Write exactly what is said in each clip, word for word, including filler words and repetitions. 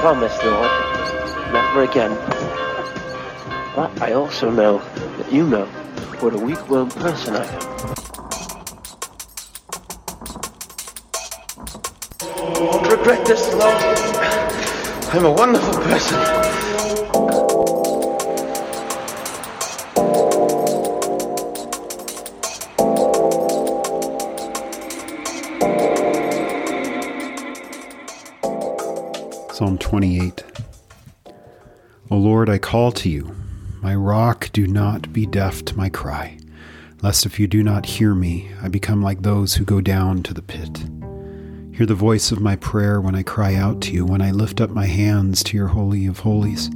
promise, Lord, never again. But I also know that you know what a weak-willed person I am. Don't regret this, Lord. I'm a wonderful person. Psalm twenty-eight. O Lord, I call to you. My rock, do not be deaf to my cry, lest if you do not hear me, I become like those who go down to the pit. Hear the voice of my prayer when I cry out to you, when I lift up my hands to your holy of holies.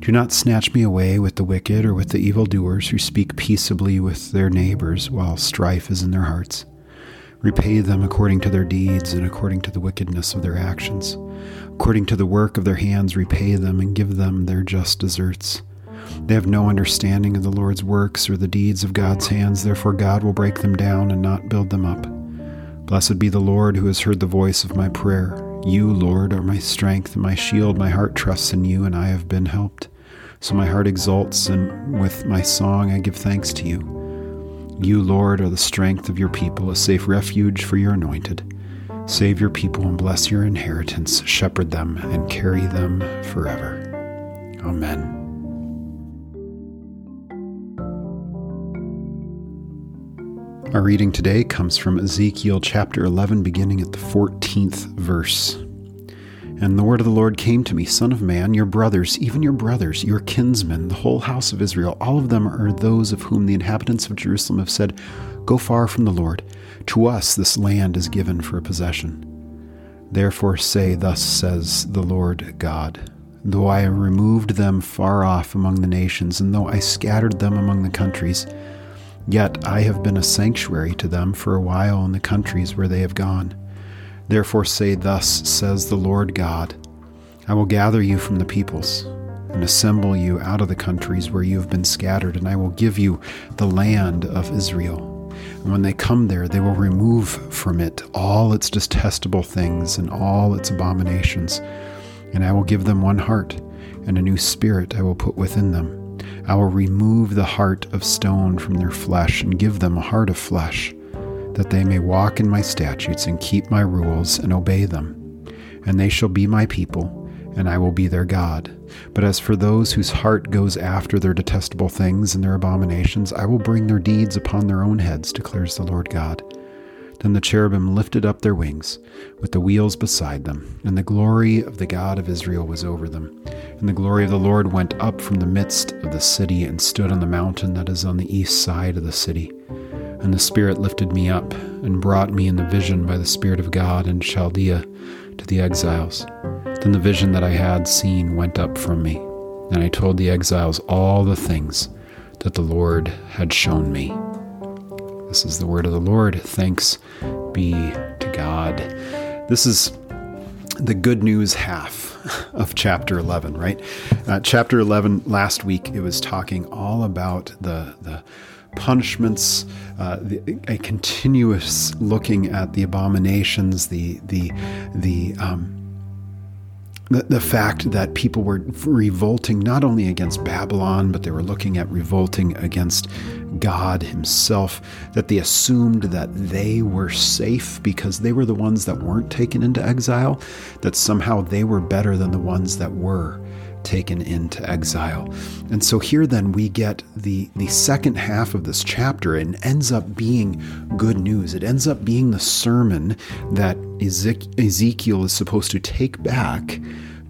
Do not snatch me away with the wicked or with the evildoers who speak peaceably with their neighbors while strife is in their hearts. Repay them according to their deeds and according to the wickedness of their actions. According to the work of their hands, repay them and give them their just deserts. They have no understanding of the Lord's works or the deeds of God's hands. Therefore God will break them down and not build them up. Blessed be the Lord who has heard the voice of my prayer. You, Lord, are my strength and my shield. My heart trusts in you, and I have been helped. So my heart exults, and with my song I give thanks to you. You, Lord, are the strength of your people, a safe refuge for your anointed. Save your people and bless your inheritance. Shepherd them and carry them forever. Amen. Our reading today comes from Ezekiel chapter eleven, beginning at the fourteenth verse. And the word of the Lord came to me, Son of man, your brothers, even your brothers, your kinsmen, the whole house of Israel, all of them are those of whom the inhabitants of Jerusalem have said, Go far from the Lord. To us this land is given for a possession. Therefore say, Thus says the Lord God, Though I have removed them far off among the nations, and though I scattered them among the countries, yet I have been a sanctuary to them for a while in the countries where they have gone. Therefore say, Thus says the Lord God, I will gather you from the peoples and assemble you out of the countries where you have been scattered, and I will give you the land of Israel. And when they come there, they will remove from it all its detestable things and all its abominations. And I will give them one heart, and a new spirit I will put within them. I will remove the heart of stone from their flesh and give them a heart of flesh, that they may walk in my statutes and keep my rules and obey them. And they shall be my people, and I will be their God. But as for those whose heart goes after their detestable things and their abominations, I will bring their deeds upon their own heads, declares the Lord God. Then the cherubim lifted up their wings, with the wheels beside them, and the glory of the God of Israel was over them. And the glory of the Lord went up from the midst of the city and stood on the mountain that is on the east side of the city. And the Spirit lifted me up and brought me in the vision by the Spirit of God in Chaldea to the exiles. Then the vision that I had seen went up from me, and I told the exiles all the things that the Lord had shown me. This is the word of the Lord. Thanks be to God. This is the good news half of chapter eleven, right? Uh, chapter eleven, last week, it was talking all about the the punishments, uh, the, a continuous looking at the abominations, the the the um, the, the fact that people were revolting not only against Babylon, but they were looking at revolting against God himself, that they assumed that they were safe because they were the ones that weren't taken into exile, that somehow they were better than the ones that were taken into exile. And so here then we get the the second half of this chapter, and ends up being good news. It ends up being the sermon that Ezekiel is supposed to take back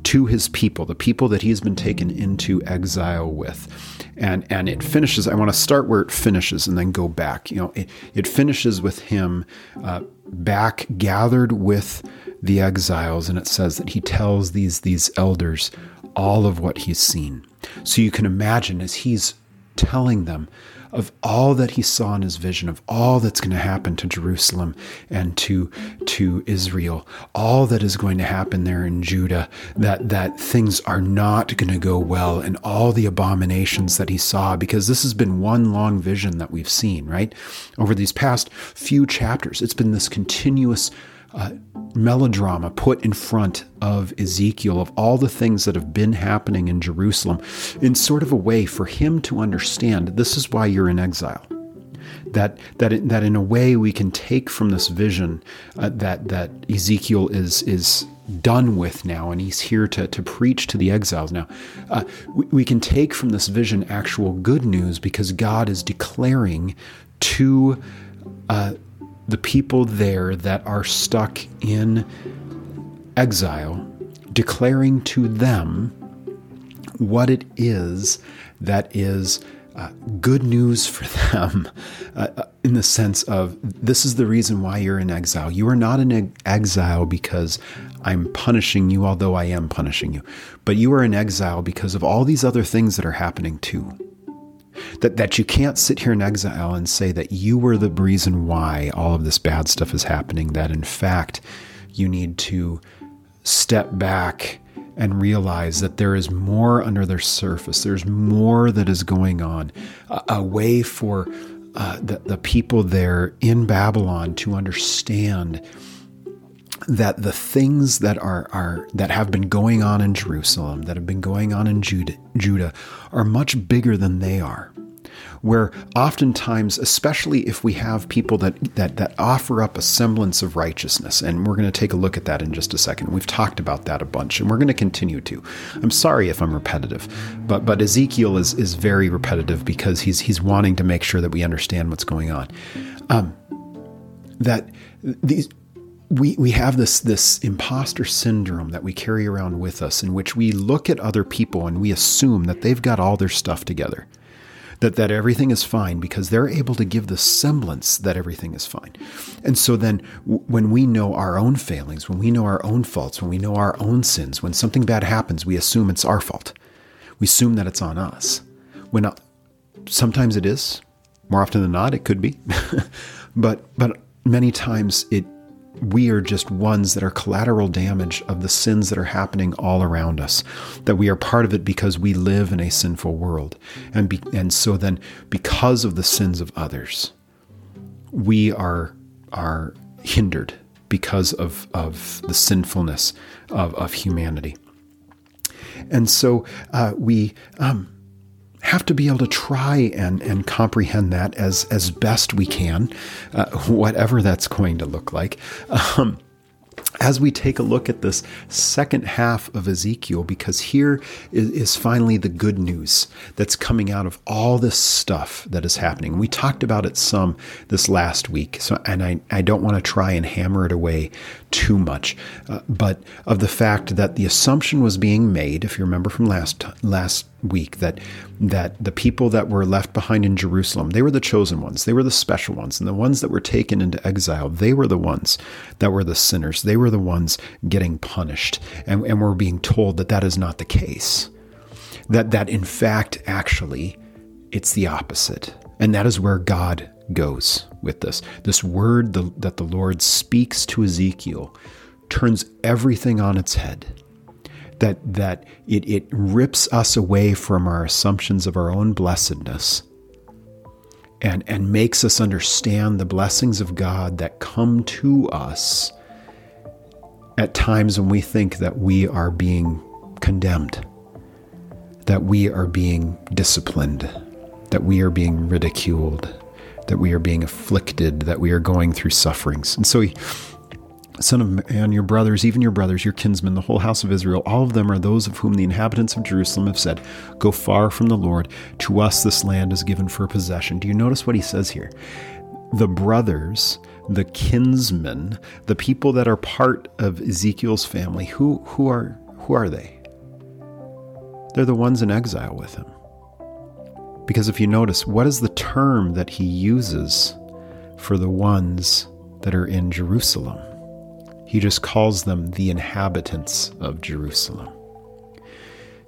to his people, the people that he's been taken into exile with. And and it finishes, I want to start where it finishes and then go back. You know, it, it finishes with him uh, back gathered with the exiles, and it says that he tells these these elders all of what he's seen. So you can imagine, as he's telling them of all that he saw in his vision, of all that's going to happen to Jerusalem and to to Israel, all that is going to happen there in Judah, that that things are not going to go well, and all the abominations that he saw, because this has been one long vision that we've seen, right? Over these past few chapters, it's been this continuous uh, melodrama put in front of Ezekiel of all the things that have been happening in Jerusalem in sort of a way for him to understand this is why you're in exile. That that it, that in a way we can take from this vision uh, that that Ezekiel is is done with now, and he's here to to preach to the exiles now. Uh, we, we can take from this vision actual good news because God is declaring to uh, the people there that are stuck in exile, declaring to them what it is that is Uh, good news for them uh, in the sense of this is the reason why you're in exile. You are not in eg- exile because I'm punishing you, although I am punishing you. But you are in exile because of all these other things that are happening too. That, that you can't sit here in exile and say that you were the reason why all of this bad stuff is happening. That in fact, you need to step back and realize that there is more under their surface. There's more that is going on. A, a way for uh, the, the people there in Babylon to understand that the things that are, are that have been going on in Jerusalem, that have been going on in Judah, Judah are much bigger than they are. Where oftentimes, especially if we have people that, that that offer up a semblance of righteousness, and we're going to take a look at that in just a second. We've talked about that a bunch, and we're going to continue to. I'm sorry if I'm repetitive, but but Ezekiel is is very repetitive because he's he's wanting to make sure that we understand what's going on. Um, that these we we have this this imposter syndrome that we carry around with us, in which we look at other people and we assume that they've got all their stuff together. That, that everything is fine because they're able to give the semblance that everything is fine. And so then w- when we know our own failings, when we know our own faults, when we know our own sins, when something bad happens, we assume it's our fault. We assume that it's on us. When uh, sometimes it is, more often than not, it could be. but but many times it we are just ones that are collateral damage of the sins that are happening all around us, that we are part of it because we live in a sinful world. And be, and so then because of the sins of others, we are are hindered because of, of the sinfulness of, of humanity. And so uh, we um, have to be able to try and, and comprehend that as, as best we can, uh, whatever that's going to look like. Um, as we take a look at this second half of Ezekiel, because here is, is finally the good news that's coming out of all this stuff that is happening. We talked about it some this last week, so and I, I don't want to try and hammer it away too much, uh, but of the fact that the assumption was being made, if you remember from last last week, that that the people that were left behind in Jerusalem, they were the chosen ones, they were the special ones, and the ones that were taken into exile, they were the ones that were the sinners, they were the ones getting punished, and, and we're being told that that is not the case, that that in fact actually it's the opposite, and that is where God goes with this this word the, that the Lord speaks to Ezekiel turns everything on its head. That that it, it rips us away from our assumptions of our own blessedness and, and makes us understand the blessings of God that come to us at times when we think that we are being condemned, that we are being disciplined, that we are being ridiculed, that we are being afflicted, that we are going through sufferings. And so he Son of man, your brothers, even your brothers, your kinsmen, the whole house of Israel, all of them are those of whom the inhabitants of Jerusalem have said, go far from the Lord. To us this land is given for possession. Do you notice what he says here? The brothers, the kinsmen, the people that are part of Ezekiel's family, who who are who are they? They're the ones in exile with him. Because if you notice, what is the term that he uses for the ones that are in Jerusalem? He just calls them the inhabitants of Jerusalem,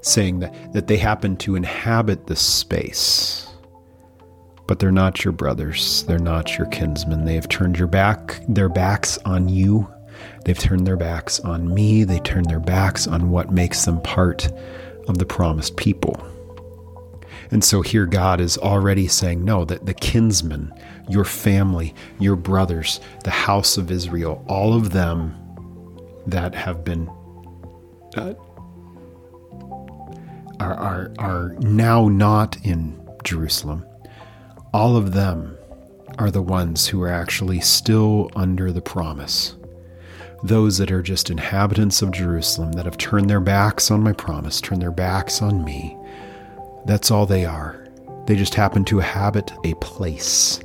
saying that, that they happen to inhabit this space, but they're not your brothers. They're not your kinsmen. They have turned your back, their backs on you. They've turned their backs on me. They turned their backs on what makes them part of the promised people. And so here God is already saying, no, that the kinsmen, your family, your brothers, the house of Israel, all of them that have been uh, are, are, are now not in Jerusalem, all of them are the ones who are actually still under the promise. Those that are just inhabitants of Jerusalem that have turned their backs on my promise, turned their backs on me, that's all they are. They just happen to habit a place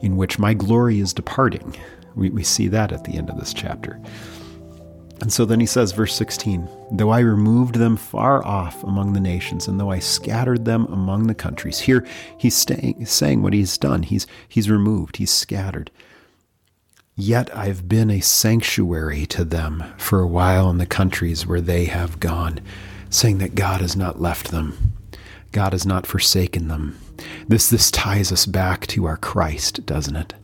in which my glory is departing. We, we see that at the end of this chapter. And so then he says, verse sixteen, though I removed them far off among the nations, and though I scattered them among the countries. Here he's staying, saying what he's done. He's, he's removed. He's scattered. Yet I've been a sanctuary to them for a while in the countries where they have gone, saying that God has not left them. God has not forsaken them. This, this ties us back to our Christ, doesn't it?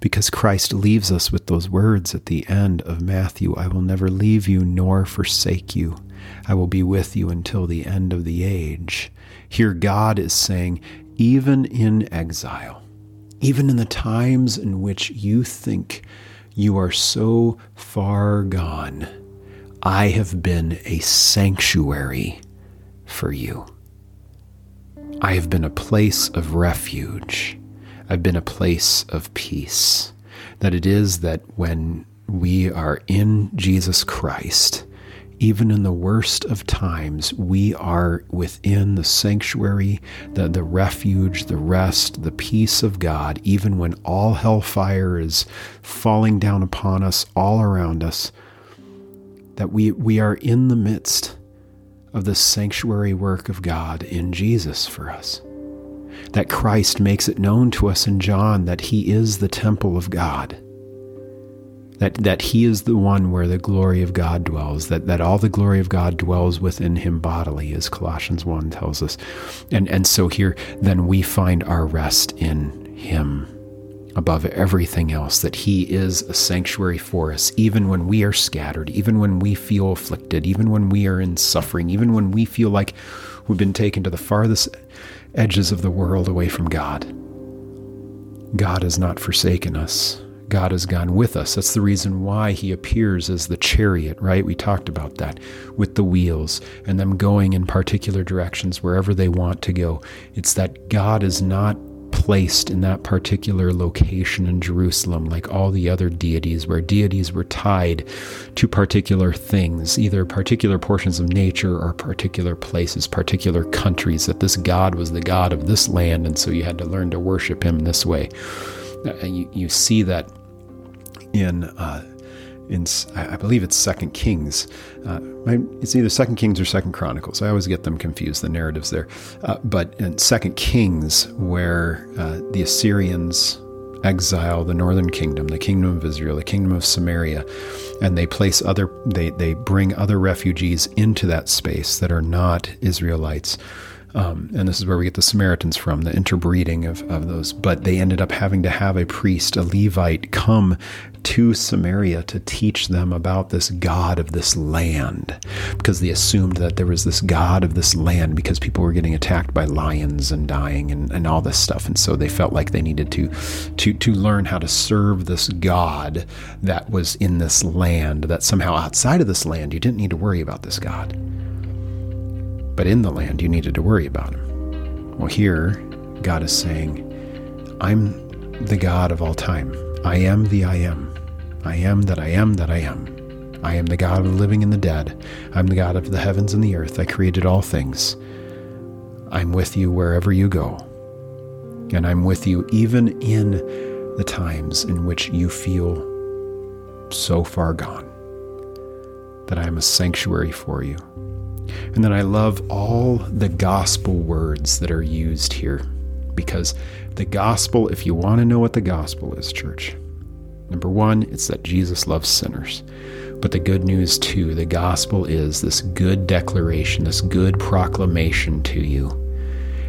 Because Christ leaves us with those words at the end of Matthew, I will never leave you nor forsake you. I will be with you until the end of the age. Here God is saying, even in exile, even in the times in which you think you are so far gone, I have been a sanctuary for you. I have been a place of refuge. I've been a place of peace. That it is that when we are in Jesus Christ, even in the worst of times, we are within the sanctuary, the, the refuge, the rest, the peace of God, even when all hellfire is falling down upon us, all around us, that we, we are in the midst of the sanctuary work of God in Jesus for us. That Christ makes it known to us in John that he is the temple of God, that that he is the one where the glory of God dwells, that, that all the glory of God dwells within him bodily, as Colossians one tells us. And, and so here, then we find our rest in him above everything else, that he is a sanctuary for us, even when we are scattered, even when we feel afflicted, even when we are in suffering, even when we feel like we've been taken to the farthest edges of the world away from God. God has not forsaken us. God has gone with us. That's the reason why he appears as the chariot, right? We talked about that with the wheels and them going in particular directions wherever they want to go. It's that God is not placed in that particular location in Jerusalem like all the other deities, where deities were tied to particular things, either particular portions of nature or particular places, particular countries, that this God was the God of this land, and so you had to learn to worship him this way. You, you see that in, uh, in I believe it's Second Kings. Uh, it's either Second Kings or Second Chronicles. I always get them confused, the narratives there. Uh, but in Second Kings, where uh, the Assyrians exile the northern kingdom, the kingdom of Israel, the kingdom of Samaria, and they place other, they, they bring other refugees into that space that are not Israelites. Um, and this is where we get the Samaritans from, the interbreeding of, of those. But they ended up having to have a priest, a Levite, come to Samaria to teach them about this God of this land, because they assumed that there was this God of this land because people were getting attacked by lions and dying and, and all this stuff. And so they felt like they needed to, to, to learn how to serve this God that was in this land, that somehow outside of this land, you didn't need to worry about this God. But in the land, you needed to worry about him. Well, here, God is saying, I'm the God of all time. I am the I am. I am that I am that I am. I am the God of the living and the dead. I'm the God of the heavens and the earth. I created all things. I'm with you wherever you go. And I'm with you even in the times in which you feel so far gone, that I am a sanctuary for you. And then I love all the gospel words that are used here, because the gospel, if you want to know what the gospel is, church, number one, it's that Jesus loves sinners. But the good news too, the gospel is this good declaration, this good proclamation to you.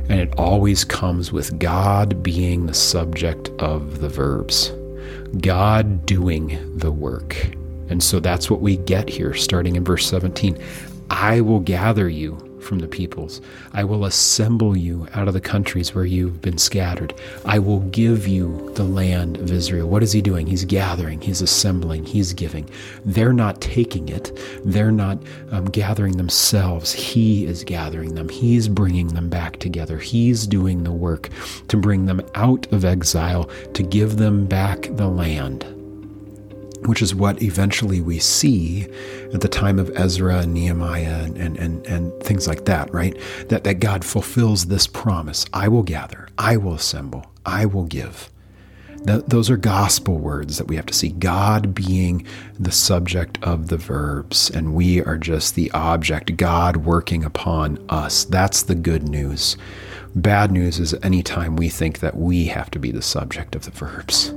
And it always comes with God being the subject of the verbs, God doing the work. And so that's what we get here starting in verse seventeen. I will gather you from the peoples. I will assemble you out of the countries where you've been scattered. I will give you the land of Israel. What is he doing? He's gathering, he's assembling, he's giving. They're not taking it. They're not um, gathering themselves. He is gathering them. He's bringing them back together. He's doing the work to bring them out of exile, to give them back the land, which is what eventually we see at the time of Ezra and Nehemiah and, and, and, and things like that, right? That, that God fulfills this promise. I will gather, I will assemble, I will give. Th- those are gospel words that we have to see. God being the subject of the verbs, and we are just the object, God working upon us. That's the good news. Bad news is anytime we think that we have to be the subject of the verbs.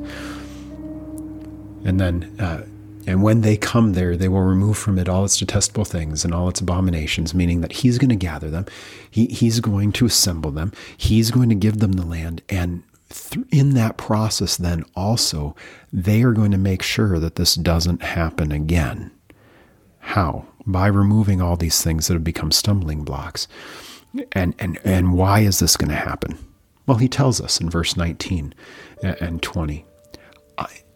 And then, uh, and when they come there, they will remove from it all its detestable things and all its abominations, meaning that he's going to gather them. He, he's going to assemble them. He's going to give them the land. And th- in that process, then also, they are going to make sure that this doesn't happen again. How? By removing all these things that have become stumbling blocks. And, and, and why is this going to happen? Well, he tells us in verse nineteen and twenty.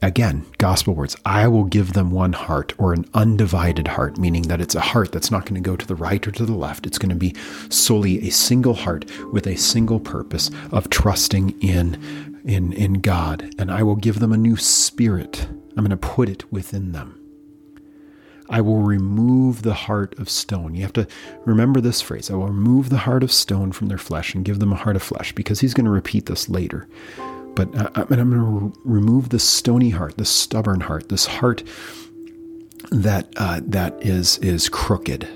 Again, gospel words. I will give them one heart, or an undivided heart, meaning that it's a heart that's not going to go to the right or to the left. It's going to be solely a single heart with a single purpose of trusting in, in, in God. And I will give them a new spirit. I'm going to put it within them. I will remove the heart of stone. You have to remember this phrase. I will remove the heart of stone from their flesh and give them a heart of flesh, because he's going to repeat this later. But I'm going to remove this stony heart, this stubborn heart, this heart that uh, that is is crooked.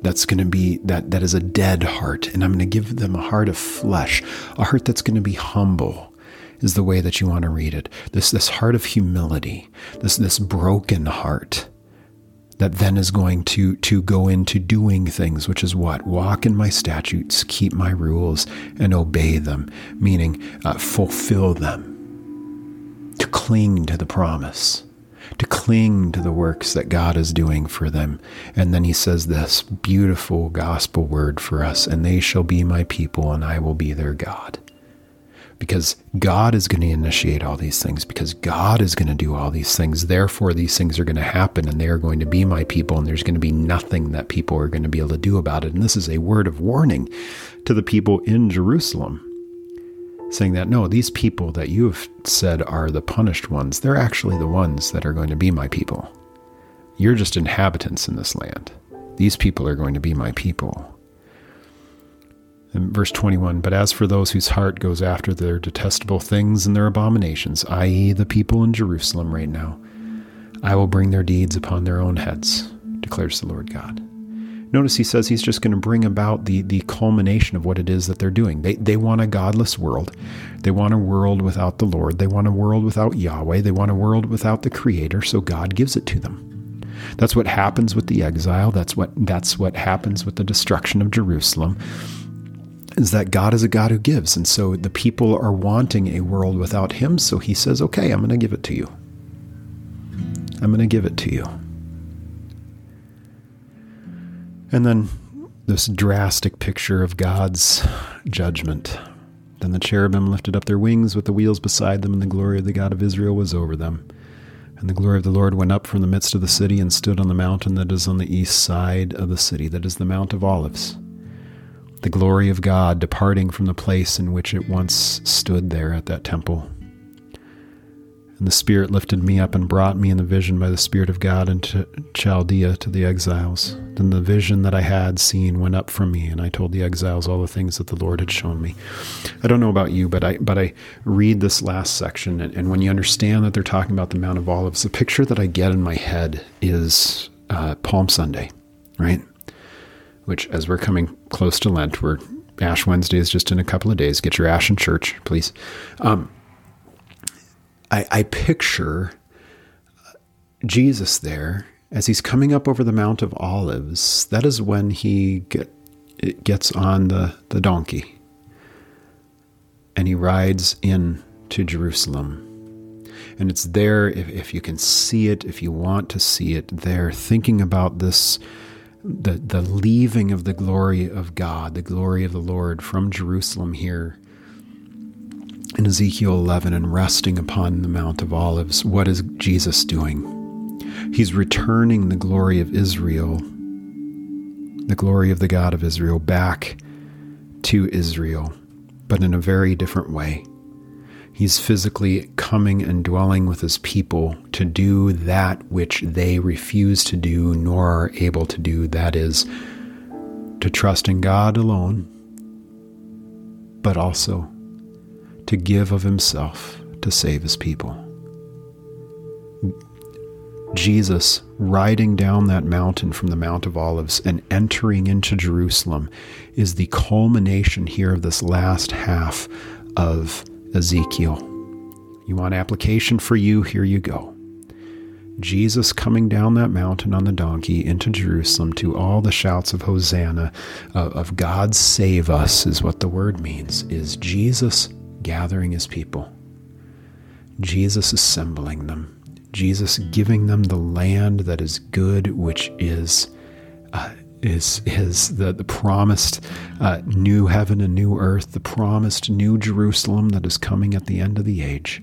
That's going to be that that is a dead heart, and I'm going to give them a heart of flesh, a heart that's going to be humble, is the way that you want to read it. This this heart of humility, this this broken heart that then is going to to go into doing things, which is what? Walk in my statutes, keep my rules, and obey them, meaning uh, fulfill them, to cling to the promise, to cling to the works that God is doing for them. And then he says this beautiful gospel word for us, and they shall be my people, and I will be their God. Because God is going to initiate all these things, because God is going to do all these things. Therefore, these things are going to happen, and they are going to be my people, and there's going to be nothing that people are going to be able to do about it. And this is a word of warning to the people in Jerusalem, saying that, no, these people that you have said are the punished ones, they're actually the ones that are going to be my people. You're just inhabitants in this land. These people are going to be my people. In verse twenty-one, but as for those whose heart goes after their detestable things and their abominations, that is the people in Jerusalem right now, I will bring their deeds upon their own heads, declares the Lord God. Notice he says he's just going to bring about the, the culmination of what it is that they're doing. They, they want a godless world. They want a world without the Lord. They want a world without Yahweh. They want a world without the Creator, so God gives it to them. That's what happens with the exile. That's what, that's what happens with the destruction of Jerusalem. Is that God is a God who gives. And so the people are wanting a world without him. So he says, okay, I'm going to give it to you. I'm going to give it to you. And then this drastic picture of God's judgment. Then the cherubim lifted up their wings with the wheels beside them, and the glory of the God of Israel was over them. And the glory of the Lord went up from the midst of the city and stood on the mountain that is on the east side of the city, that is the Mount of Olives. The glory of God departing from the place in which it once stood there at that temple. And the Spirit lifted me up and brought me in the vision by the Spirit of God into Chaldea to the exiles. Then the vision that I had seen went up from me, and I told the exiles all the things that the Lord had shown me. I don't know about you, but I but I read this last section, and, and when you understand that they're talking about the Mount of Olives, the picture that I get in my head is uh, Palm Sunday, right? Which, as we're coming close to Lent, we're Ash Wednesday is just in a couple of days. Get your ash in church, please. Um, I, I picture Jesus there as he's coming up over the Mount of Olives. That is when he get, it gets on the, the donkey, and he rides in to Jerusalem. And it's there, if, if you can see it, if you want to see it, there, thinking about this the the leaving of the glory of God, the glory of the Lord from Jerusalem here in Ezekiel eleven and resting upon the Mount of Olives. What is Jesus doing? He's returning the glory of Israel, the glory of the God of Israel, back to Israel, but in a very different way. He's physically coming and dwelling with his people to do that which they refuse to do nor are able to do, that is, to trust in God alone, but also to give of himself to save his people. Jesus, riding down that mountain from the Mount of Olives and entering into Jerusalem, is the culmination here of this last half of Ezekiel. You want application for you? Here you go. Jesus coming down that mountain on the donkey into Jerusalem to all the shouts of Hosanna, uh, of God save us, is what the word means, is Jesus gathering his people. Jesus assembling them. Jesus giving them the land that is good, which is uh, is is the, the promised uh, new heaven and new earth, the promised new Jerusalem that is coming at the end of the age.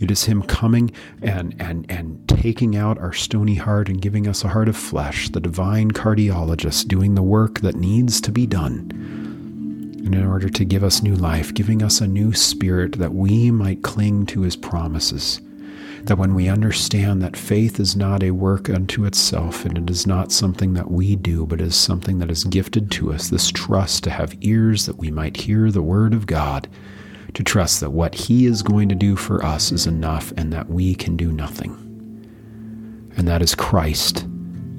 It is him coming and and and taking out our stony heart and giving us a heart of flesh, the divine cardiologist doing the work that needs to be done, and in order to give us new life, giving us a new spirit that we might cling to his promises. That when we understand that faith is not a work unto itself, and it is not something that we do, but is something that is gifted to us, this trust to have ears that we might hear the word of God, to trust that what he is going to do for us is enough and that we can do nothing. And that is Christ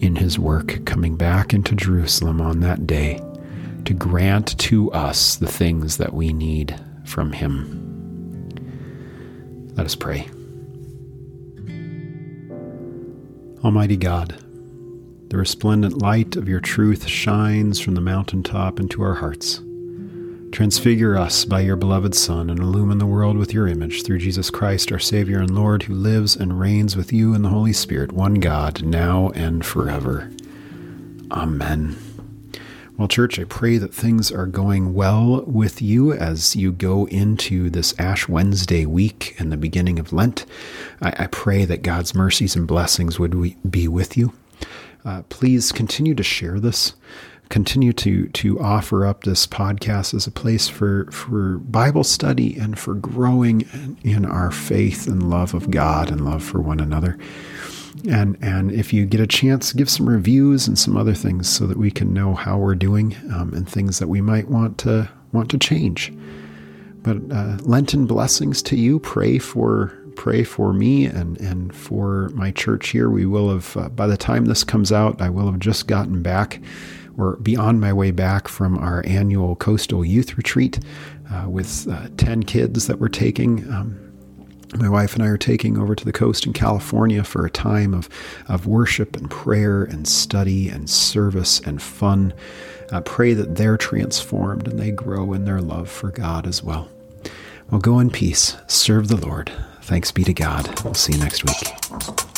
in his work coming back into Jerusalem on that day to grant to us the things that we need from him. Let us pray. Almighty God, the resplendent light of your truth shines from the mountaintop into our hearts. Transfigure us by your beloved Son and illumine the world with your image through Jesus Christ, our Savior and Lord, who lives and reigns with you in the Holy Spirit, one God, now and forever. Amen. Well, church, I pray that things are going well with you as you go into this Ash Wednesday week and the beginning of Lent. I, I pray that God's mercies and blessings would we, be with you. Uh, please continue to share this. Continue to to offer up this podcast as a place for, for Bible study and for growing in our faith and love of God and love for one another. And and if you get a chance, give some reviews and some other things so that we can know how we're doing um, and things that we might want to want to change. But uh, Lenten blessings to you. Pray for pray for me and and for my church here. We will have uh, by the time this comes out, I will have just gotten back or be on my way back from our annual coastal youth retreat uh, with uh, ten kids that we're taking. Um, My wife and I are taking over to the coast in California for a time of, of worship and prayer and study and service and fun. I pray that they're transformed and they grow in their love for God as well. Well, go in peace. Serve the Lord. Thanks be to God. We'll see you next week.